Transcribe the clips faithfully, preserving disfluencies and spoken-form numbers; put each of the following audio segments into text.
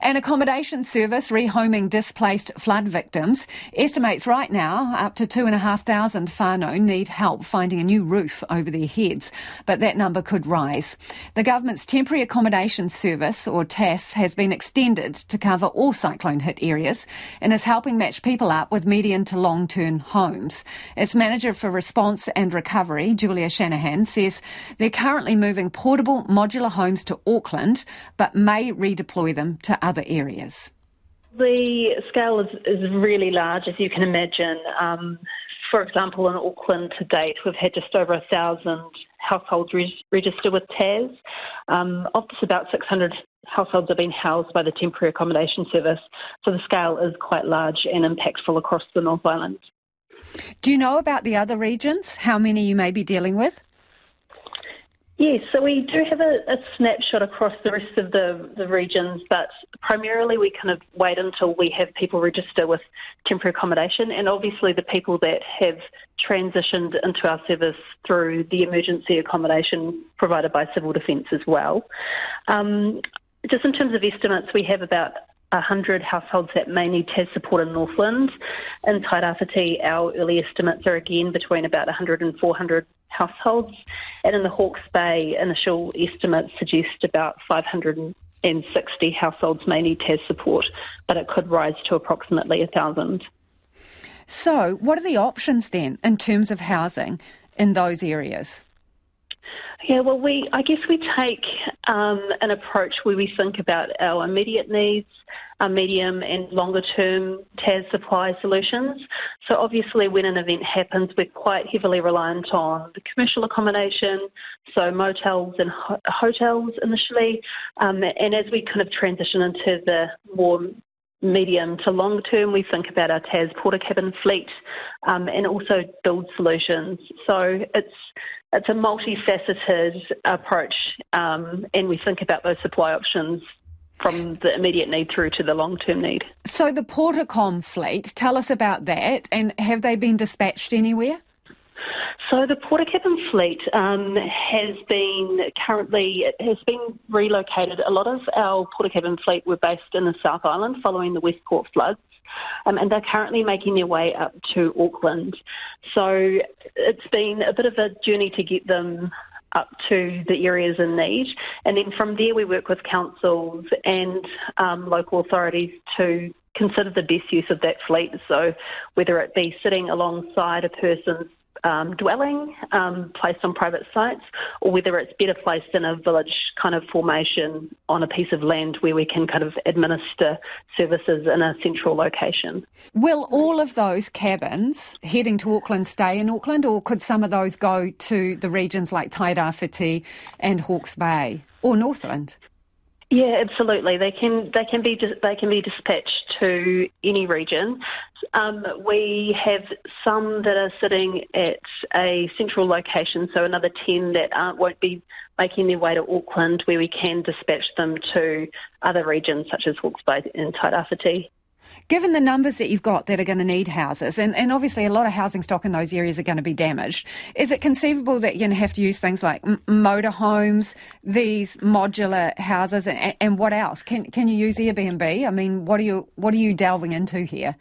An accommodation service rehoming displaced flood victims estimates right now up to two and a half thousand whānau need help finding a new roof over their heads, but that number could rise. The government's temporary accommodation service, or T A S, has been extended to cover all cyclone-hit areas and is helping match people up with medium to long-term homes. Its manager for response and recovery, Julia Shanahan, says they're currently moving portable modular homes to Auckland, but may redeploy them to other areas. The scale is, is really large, as you can imagine. Um, for example, in Auckland to date, we've had just over a thousand households re- register with T A S. Um, of this, about six hundred households have been housed by the temporary accommodation service, so the scale is quite large and impactful across the North Island. Do you know about the other regions, how many you may be dealing with? Yes, so we do have a, a snapshot across the rest of the, the regions, but primarily we kind of wait until we have people register with temporary accommodation, and obviously the people that have transitioned into our service through the emergency accommodation provided by Civil Defence as well. Um, just in terms of estimates, we have about one hundred households that may need T A S support in Northland. In Tairāwhiti, our early estimates are again between about one hundred and four hundred households, and in the Hawke's Bay, initial estimates suggest about five hundred sixty households may need T A S support, but it could rise to approximately one thousand. So what are the options then in terms of housing in those areas? Yeah, well, we I guess we take um, an approach where we think about our immediate needs, our medium and longer-term T A S supply solutions. So obviously when an event happens, we're quite heavily reliant on the commercial accommodation, so motels and ho- hotels initially. Um, and as we kind of transition into the more medium to long term, we think about our T A S porta cabin fleet um, and also build solutions. So it's it's a multifaceted approach, um, and we think about those supply options from the immediate need through to the long term need. So the Portacom fleet, tell us about that, and have they been dispatched anywhere? So the Portacom fleet um, has been currently, it has been relocated. A lot of our Portacom fleet were based in the South Island following the Westport floods, um, and they're currently making their way up to Auckland. So it's been a bit of a journey to get them up to the areas in need, and then from there we work with councils and um, local authorities to consider the best use of that fleet. So whether it be sitting alongside a person's Um, dwelling um, placed on private sites, or whether it's better placed in a village kind of formation on a piece of land where we can kind of administer services in a central location. Will all of those cabins heading to Auckland stay in Auckland, or could some of those go to the regions like Tairāwhiti and Hawke's Bay or Northland? Yeah, absolutely. They can they can be they can be dispatched to any region. Um, we have some that are sitting at a central location, so another ten that aren't, won't be making their way to Auckland, where we can dispatch them to other regions such as Hawke's Bay and Tairāwhiti. Given the numbers that you've got that are going to need houses, and, and obviously a lot of housing stock in those areas are going to be damaged, is it conceivable that you're going to have to use things like m- motorhomes, these modular houses, and, and what else? Can can you use Airbnb? I mean, what are you what are you delving into here?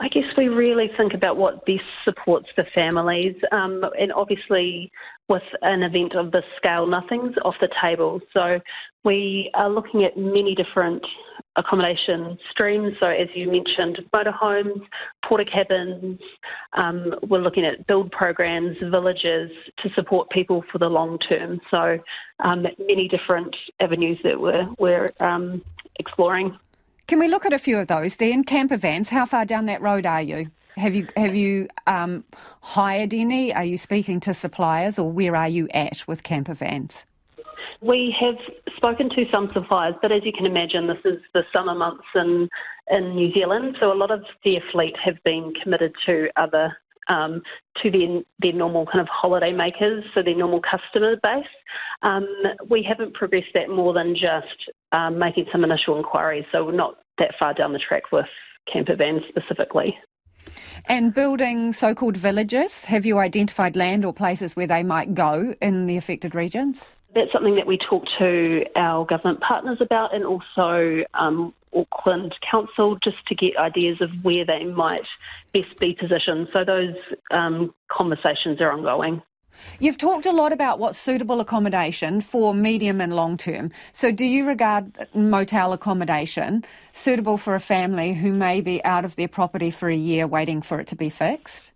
I guess we really think about what best supports the families, um, and obviously with an event of this scale, nothing's off the table. So we are looking at many different accommodation streams. So as you mentioned, motorhomes, porta cabins, um, we're looking at build programs, villages to support people for the long term. So um, many different avenues that we're, we're um, exploring. Can we look at a few of those then? Camper vans, how far down that road are you? Have you have you um, hired any? Are you speaking to suppliers, or where are you at with camper vans? We have spoken to some suppliers, but as you can imagine, this is the summer months in, in New Zealand, so a lot of their fleet have been committed to other Um, to their, their normal kind of holiday makers, so their normal customer base. Um, we haven't progressed that more than just um, making some initial inquiries, so we're not that far down the track with camper vans specifically. And building so-called villages, have you identified land or places where they might go in the affected regions? that's something that we talk to our government partners about, and also um, Auckland Council, just to get ideas of where they might best be positioned. So those um, conversations are ongoing. You've talked a lot about what's suitable accommodation for medium and long term. So do you regard motel accommodation suitable for a family who may be out of their property for a year waiting for it to be fixed?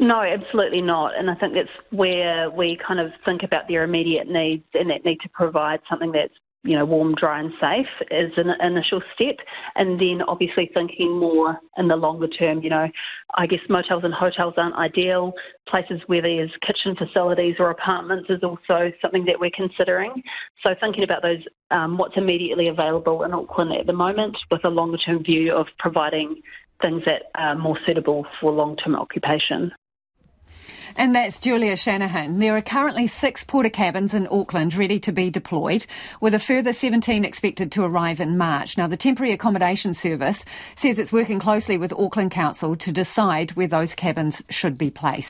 No, absolutely not. And I think that's where we kind of think about their immediate needs, and that need to provide something that's, you know, warm, dry and safe is an initial step. And then obviously thinking more in the longer term, you know, I guess motels and hotels aren't ideal. Places where there's kitchen facilities or apartments is also something that we're considering. So thinking about those, um, what's immediately available in Auckland at the moment, with a longer term view of providing things that are more suitable for long-term occupation. And that's Julia Shanahan. There are currently six porta cabins in Auckland ready to be deployed, with a further seventeen expected to arrive in March. Now, the Temporary Accommodation Service says it's working closely with Auckland Council to decide where those cabins should be placed.